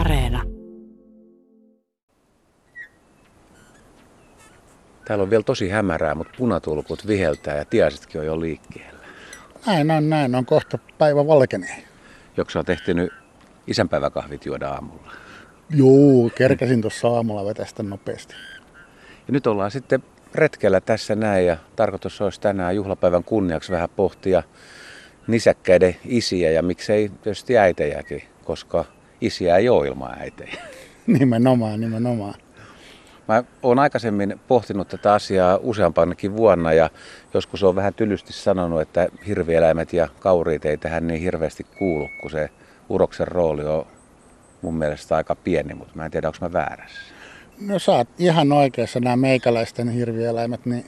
Areena. Täällä on vielä tosi hämärää, mutta punatulkut viheltää ja tiaisetkin on jo liikkeellä. Näin on. Kohta päivä valkenee. Joksa on tehtynyt isänpäiväkahvit juoda aamulla? Joo, kerkesin tuossa aamulla vetästä nopeasti. Ja nyt ollaan sitten retkellä tässä näin ja tarkoitus olisi tänään juhlapäivän kunniaksi vähän pohtia nisäkkäiden isiä ja miksei tietysti äitejäkin, koska isiä ei ole ilman äitejä. Nimenomaan. Mä oon aikaisemmin pohtinut tätä asiaa useampanakin vuonna ja joskus on vähän tylysti sanonut, että hirvieläimet ja kauriit ei tähän niin hirveästi kuulu, kun se uroksen rooli on mun mielestä aika pieni, mutta mä en tiedä, onko mä väärässä. No sä oot ihan oikeassa, nämä meikäläisten hirvieläimet, niin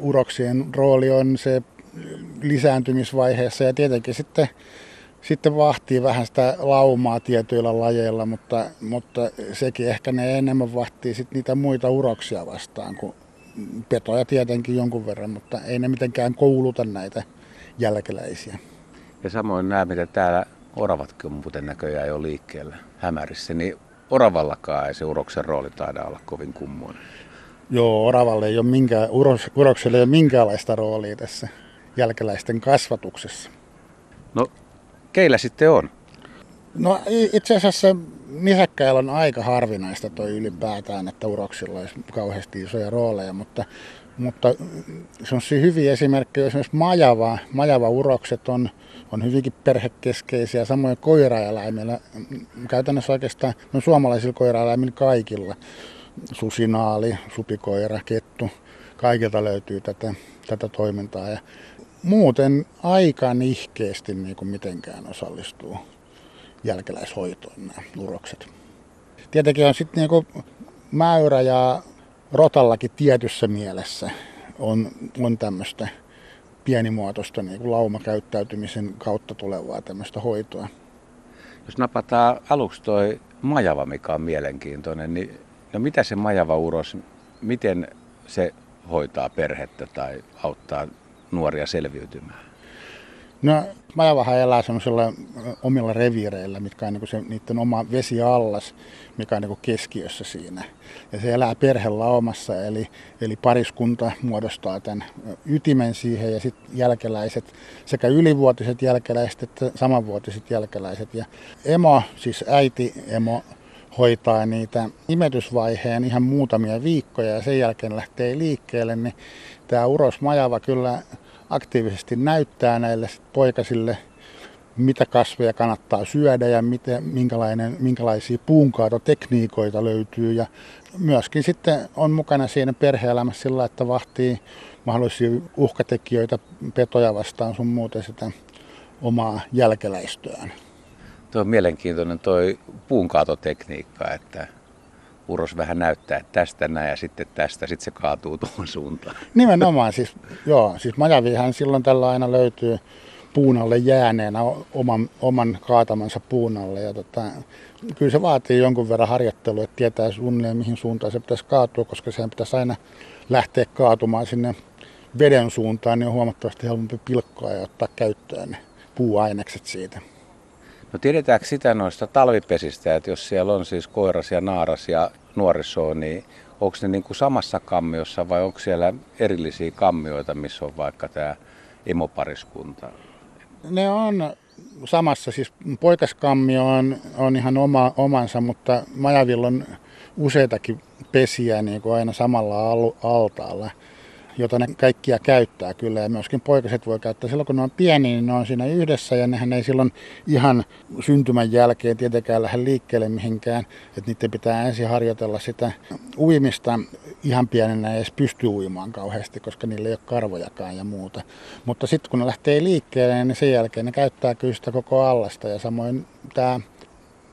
uroksien rooli on se lisääntymisvaiheessa ja tietenkin sitten vahtii vähän sitä laumaa tietyillä lajeilla, mutta sekin ehkä ne enemmän vahtii sit niitä muita uroksia vastaan kuin petoja tietenkin jonkun verran, mutta ei ne mitenkään kouluta näitä jälkeläisiä. Ja samoin nämä, mitä täällä oravatkin muuten näköjään jo liikkeellä hämärissä, niin oravallakaan ei se uroksen rooli taida olla kovin kummoinen. Joo, urokselle ei ole minkäänlaista roolia tässä jälkeläisten kasvatuksessa. No, keillä sitten on? No itse asiassa nisäkkäillä on aika harvinaista toi ylipäätään, että uroksilla olisi kauheasti isoja rooleja, mutta se on hyviä esimerkkejä, esimerkiksi majavaurokset on hyvinkin perhekeskeisiä, samoin koiraeläimillä, käytännössä oikeastaan no suomalaisilla koiraeläimillä kaikilla, susinaali, supikoira, kettu, kaikilta löytyy tätä toimintaa ja muuten aika nihkeästi niin kuin mitenkään osallistuu jälkeläishoitoon nämä urokset. Tietenkin on sitten niin kuin mäyrä ja rotallakin tietyssä mielessä on tämmöistä pienimuotoista niin kuin laumakäyttäytymisen kautta tulevaa tämmöistä hoitoa. Jos napataan aluksi toi majava, mikä on mielenkiintoinen, niin no mitä se majavauros, miten se hoitaa perhettä tai auttaa nuoria selviytymään? No majavahan elää semmoisilla omilla reviireillä, mitkä on niin niiden oma vesiallas, mikä on niin keskiössä siinä. Ja se elää perhelaumassa, eli pariskunta muodostaa tämän ytimen siihen ja sitten jälkeläiset, sekä ylivuotiset jälkeläiset että samanvuotiset jälkeläiset. Ja emo, siis äiti-emo, hoitaa niitä imetysvaiheen ihan muutamia viikkoja ja sen jälkeen lähtee liikkeelle, niin tämä urosmajava kyllä aktiivisesti näyttää näille poikasille, mitä kasveja kannattaa syödä ja minkälaisia puunkaatotekniikoita löytyy. Ja myöskin sitten on mukana siinä perhe-elämässä sillä, että vahtii mahdollisia uhkatekijöitä, petoja vastaan sun muuten sitä omaa jälkeläistöään. Tuo on mielenkiintoinen toi puunkaatotekniikka, että uros vähän näyttää tästä näin ja sitten tästä, sitten se kaatuu tuohon suuntaan. Nimenomaan, siis majavihan silloin tällä aina löytyy puunalle jääneenä oman kaatamansa puunalle. Ja kyllä se vaatii jonkun verran harjoittelua, että tietää suunnilleen mihin suuntaan se pitäisi kaatua, koska sehän pitäisi aina lähteä kaatumaan sinne veden suuntaan, niin on huomattavasti helpompi pilkkoa ja ottaa käyttöön ne puuainekset siitä. No tiedetäänkö sitä noista talvipesistä, että jos siellä on siis koiras ja naaras ja nuoriso, niin onko ne niin kuin samassa kammiossa vai onko siellä erillisiä kammioita, missä on vaikka tämä emopariskunta? Ne on samassa, siis poikaskammio on ihan omansa, mutta majavilla on useitakin pesiä niin kuin aina samalla altaalla, jota ne kaikkia käyttää kyllä ja myöskin poikaset voi käyttää. Silloin kun ne on pieniä, niin ne on siinä yhdessä ja nehän ei silloin ihan syntymän jälkeen tietenkään lähde liikkeelle mihinkään. Että niiden pitää ensin harjoitella sitä uimista. Ihan pienenä ei edes pysty uimaan kauheasti, koska niillä ei ole karvojakaan ja muuta. Mutta sitten kun ne lähtee liikkeelle, niin sen jälkeen ne käyttää kyllä sitä koko allasta ja samoin tämä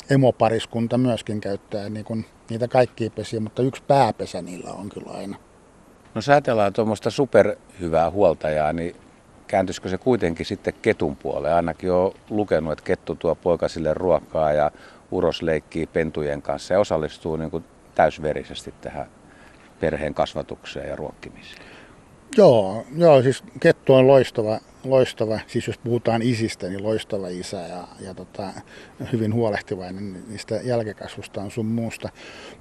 emopariskunta myöskin käyttää niin kun niitä kaikkia pesiä, mutta yksi pääpesä niillä on kyllä aina. No jos ajatellaan tuommoista superhyvää huoltajaa, niin kääntyisikö se kuitenkin sitten ketun puoleen? Ainakin olen lukenut, että kettu tuo poikasille ruokaa ja uros leikkii pentujen kanssa ja osallistuu niin kuin täysverisesti tähän perheen kasvatukseen ja ruokkimiseen. Joo, siis kettu on loistava, siis jos puhutaan isistä, niin loistava isä ja hyvin huolehtivainen niistä jälkikasvustaan sun muusta.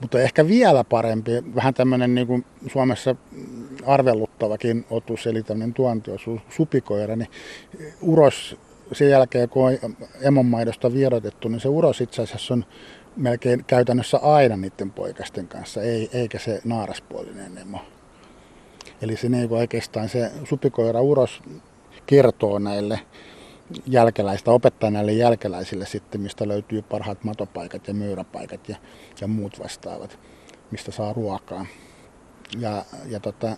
Mutta ehkä vielä parempi, vähän tämmöinen niin kuin Suomessa arveluttavakin otus, eli tämmöinen tuontiosuus, supikoira, niin uros sen jälkeen, kun on emonmaidosta vierotettu, niin se uros itse asiassa on melkein käytännössä aina niiden poikasten kanssa, eikä se naaraspuolinen emo. Eli se niin oikeastaan se supikoirauros kertoo näille jälkeläistä, opettaa näille jälkeläisille sitten, mistä löytyy parhaat matopaikat ja myyräpaikat ja muut vastaavat, mistä saa ruokaa.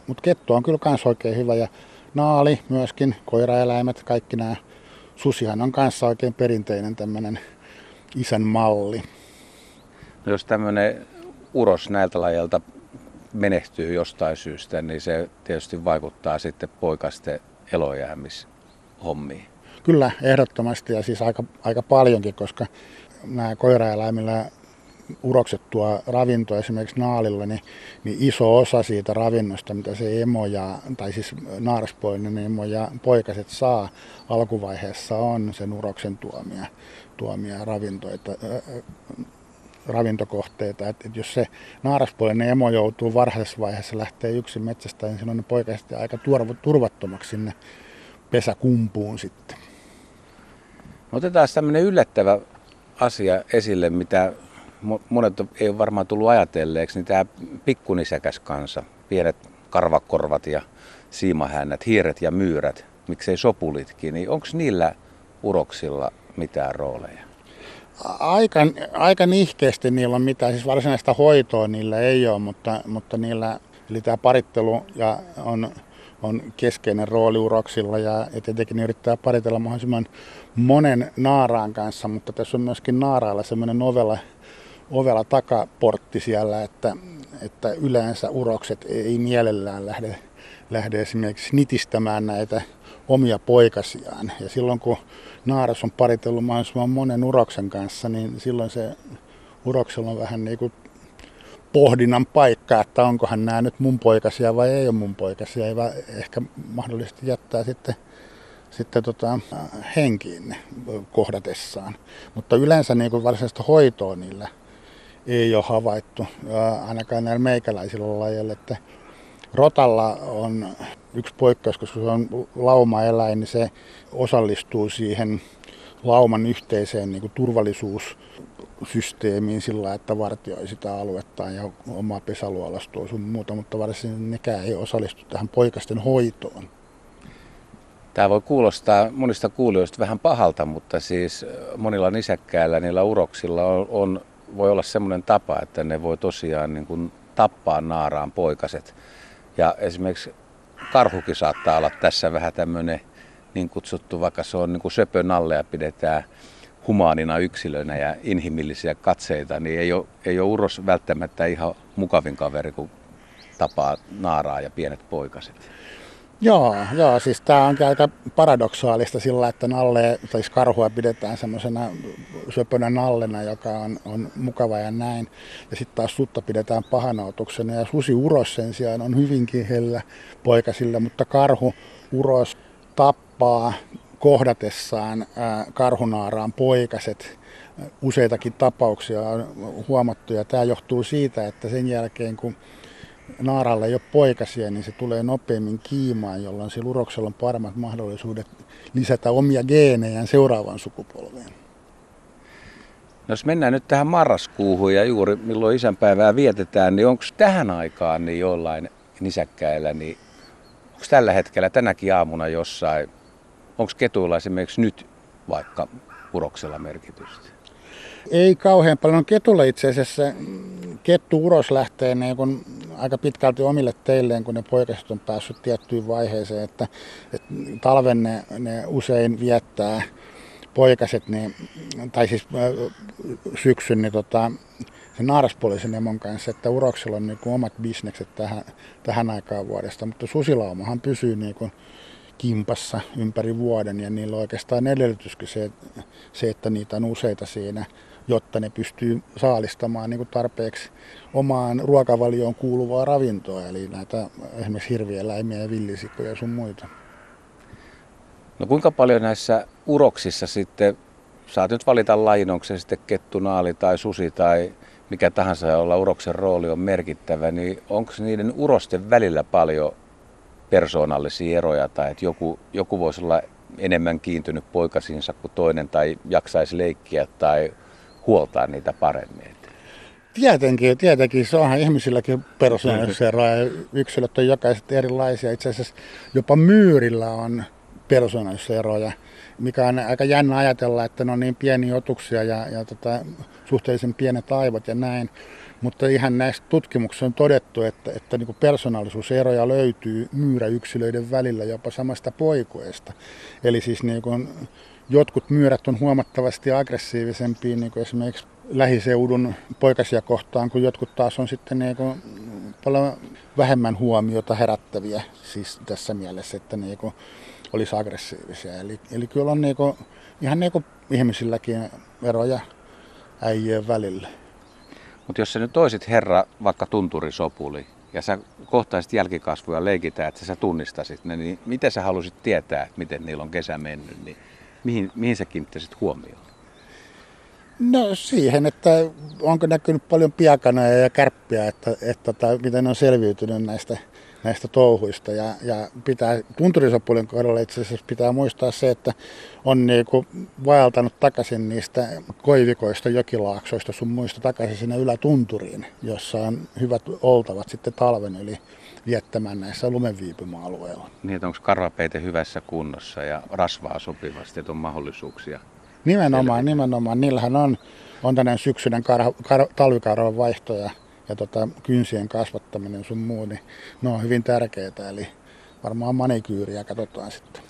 Mutta kettu on kyllä myös oikein hyvä ja naali myöskin, koiraeläimet, kaikki nämä. Susihan on kanssa oikein perinteinen tämmöinen isän malli. No jos tämmöinen uros näiltä lajeilta menehtyy jostain syystä, niin se tietysti vaikuttaa sitten poikasten elojäämishommiin. Kyllä, ehdottomasti ja siis aika paljonkin, koska nämä koiraeläimillä urokset tuo ravintoa esimerkiksi naalilla, niin iso osa siitä ravinnosta, mitä se emo tai siis naaraspuolinen emo ja poikaset saa alkuvaiheessa on sen uroksen tuomia ravintokohteita. Et jos se naaraspuolinen emo joutuu varhaisessa vaiheessa lähtee yksin metsästä, niin silloin ne poikaset jää aika turvattomaksi sinne pesäkumpuun sitten. Otetaan tämmöinen yllättävä asia esille, mitä monet ei ole varmaan tullut ajatelleeksi, niin tämä pikkunisäkäs kansa, pienet karvakorvat ja siimahännät, hiiret ja myyrät, miksei sopulitkin, niin onko niillä uroksilla mitään rooleja? Aika nihkeästi niillä on mitään, siis varsinaista hoitoa niillä ei ole, mutta niillä, eli tämä parittelu on keskeinen rooli uroksilla ja tietenkin ne yrittää paritella mahdollisimman monen naaraan kanssa, mutta tässä on myöskin naarailla semmoinen ovela takaportti siellä, että yleensä urokset ei mielellään lähde esimerkiksi nitistämään näitä omia poikasiaan. Ja silloin kun naaras on paritellut mahdollisimman monen uroksen kanssa, niin silloin se uroksella on vähän niin kuin pohdinnan paikka, että onkohan nämä nyt mun poikasia vai ei ole mun poikasia. Ja ehkä mahdollisesti jättää sitten henkiin ne kohdatessaan. Mutta yleensä niin kuin varsinaista hoitoa niillä ei ole havaittu, ainakaan näillä meikäläisillä lajeilla, että rotalla on yksi poikkeus, koska se on laumaeläin, niin se osallistuu siihen lauman yhteiseen niin kuin turvallisuussysteemiin sillä, että vartioi sitä aluettaan ja omaa pesäluolastua sun muuta, mutta varsin nekään ei osallistu tähän poikasten hoitoon. Tämä voi kuulostaa monista kuulijoista vähän pahalta, mutta siis monilla nisäkkäillä, niillä uroksilla voi olla semmoinen tapa, että ne voi tosiaan niin kuin tappaa naaraan poikaset. Ja esimerkiksi karhukin saattaa olla tässä vähän tämmöinen niin kutsuttu, vaikka se on niin kuin söpönallea pidetään humaanina yksilönä ja inhimillisiä katseita, niin ei ole uros välttämättä ihan mukavin kaveri, kun tapaa naaraa ja pienet poikaset. Joo, siis tämä on aika paradoksaalista sillä, että karhua pidetään semmoisena söpönä nallena, joka on mukava ja näin. Ja sitten taas sutta pidetään pahanautuksena ja susiuros sen sijaan on hyvinkin hellä poikasilla, mutta karhuuros tappaa kohdatessaan karhunaaraan poikaset. Useitakin tapauksia on huomattu ja tämä johtuu siitä, että sen jälkeen kun naaralla ei ole poikasia, niin se tulee nopeammin kiimaan, jolloin sillä uroksella on paremmat mahdollisuudet lisätä omia geenejään seuraavaan sukupolveen. No, jos mennään nyt tähän marraskuuhun ja juuri milloin isänpäivää vietetään, niin onko tähän aikaan niin jollain nisäkkäillä, niin onko tällä hetkellä tänäkin aamuna jossain, onko ketuilla esimerkiksi nyt vaikka uroksella merkitystä? Ei kauhean paljon. Ketulla itse asiassa kettu-uros lähtee niin kun aika pitkälti omille teilleen, kun ne poikaset on päässyt tiettyyn vaiheeseen, että talven ne usein viettää poikaset, syksyn sen naaraspuolisen emon kanssa, että uroksilla on niin kun omat bisnekset tähän aikaan vuodesta, mutta susilaumahan pysyy niin kun kimpassa ympäri vuoden ja niillä on oikeastaan edellytyskin se, että niitä on useita siinä, jotta ne pystyy saalistamaan niin kuin tarpeeksi omaan ruokavalioon kuuluvaa ravintoa, eli näitä esimerkiksi hirvieläimiä ja villisikoja ja sun muita. No kuinka paljon näissä uroksissa sitten, saat nyt valita lajin, onko se sitten kettunaali tai susi tai mikä tahansa, jolla uroksen rooli on merkittävä, niin onko niiden urosten välillä paljon persoonallisia eroja tai että joku voisi olla enemmän kiintynyt poikasiinsa kuin toinen tai jaksaisi leikkiä tai huoltaa niitä paremmin? Tietenkin. Se onhan ihmisilläkin persoonallisia eroja. Yksilöt on jokaiset erilaisia. Itse asiassa jopa myyrillä on persoonallisia eroja, mikä on aika jännä ajatella, että ne on niin pieniä otuksia ja suhteellisen pienet aivot ja näin. Mutta ihan näissä tutkimuksissa on todettu, että niin kuin persoonallisuuseroja löytyy myyräyksilöiden välillä jopa samasta poikueesta. Eli siis niin kuin jotkut myyrät on huomattavasti aggressiivisempia niin kuin esimerkiksi lähiseudun poikasia kohtaan, kun jotkut taas on sitten niin kuin paljon vähemmän huomiota herättäviä siis tässä mielessä, että niin kuin olisi aggressiivisia. Eli kyllä on niin kuin, ihan niin kuin ihmisilläkin eroja äijien välillä. Mutta jos sä nyt olisit herra vaikka tunturisopuli ja sä kohtaisit jälkikasvuja leikitään, että sä tunnistasit ne, niin miten sä halusit tietää, että miten niillä on kesä mennyt, niin mihin sä kiinnittäisit huomioon? No siihen, että onko näkynyt paljon piakanoja ja kärppiä, että miten ne on selviytynyt näistä touhuista. Ja pitää, tunturisopulin kohdalla itse asiassa pitää muistaa se, että on niinku vaeltanut takaisin niistä koivikoista, jokilaaksoista sun muista takaisin sinne ylätunturiin, jossa on hyvät oltavat sitten talven yli viettämään näissä lumenviipymäalueilla. Niin, onko karvapeite hyvässä kunnossa ja rasvaa sopivasti, että on mahdollisuuksia? Nimenomaan. Niillähän on tänään syksyinen talvikarvan vaihto ja kynsien kasvattaminen sun muu, niin ne on hyvin tärkeitä. Eli varmaan manikyyriä katsotaan sitten.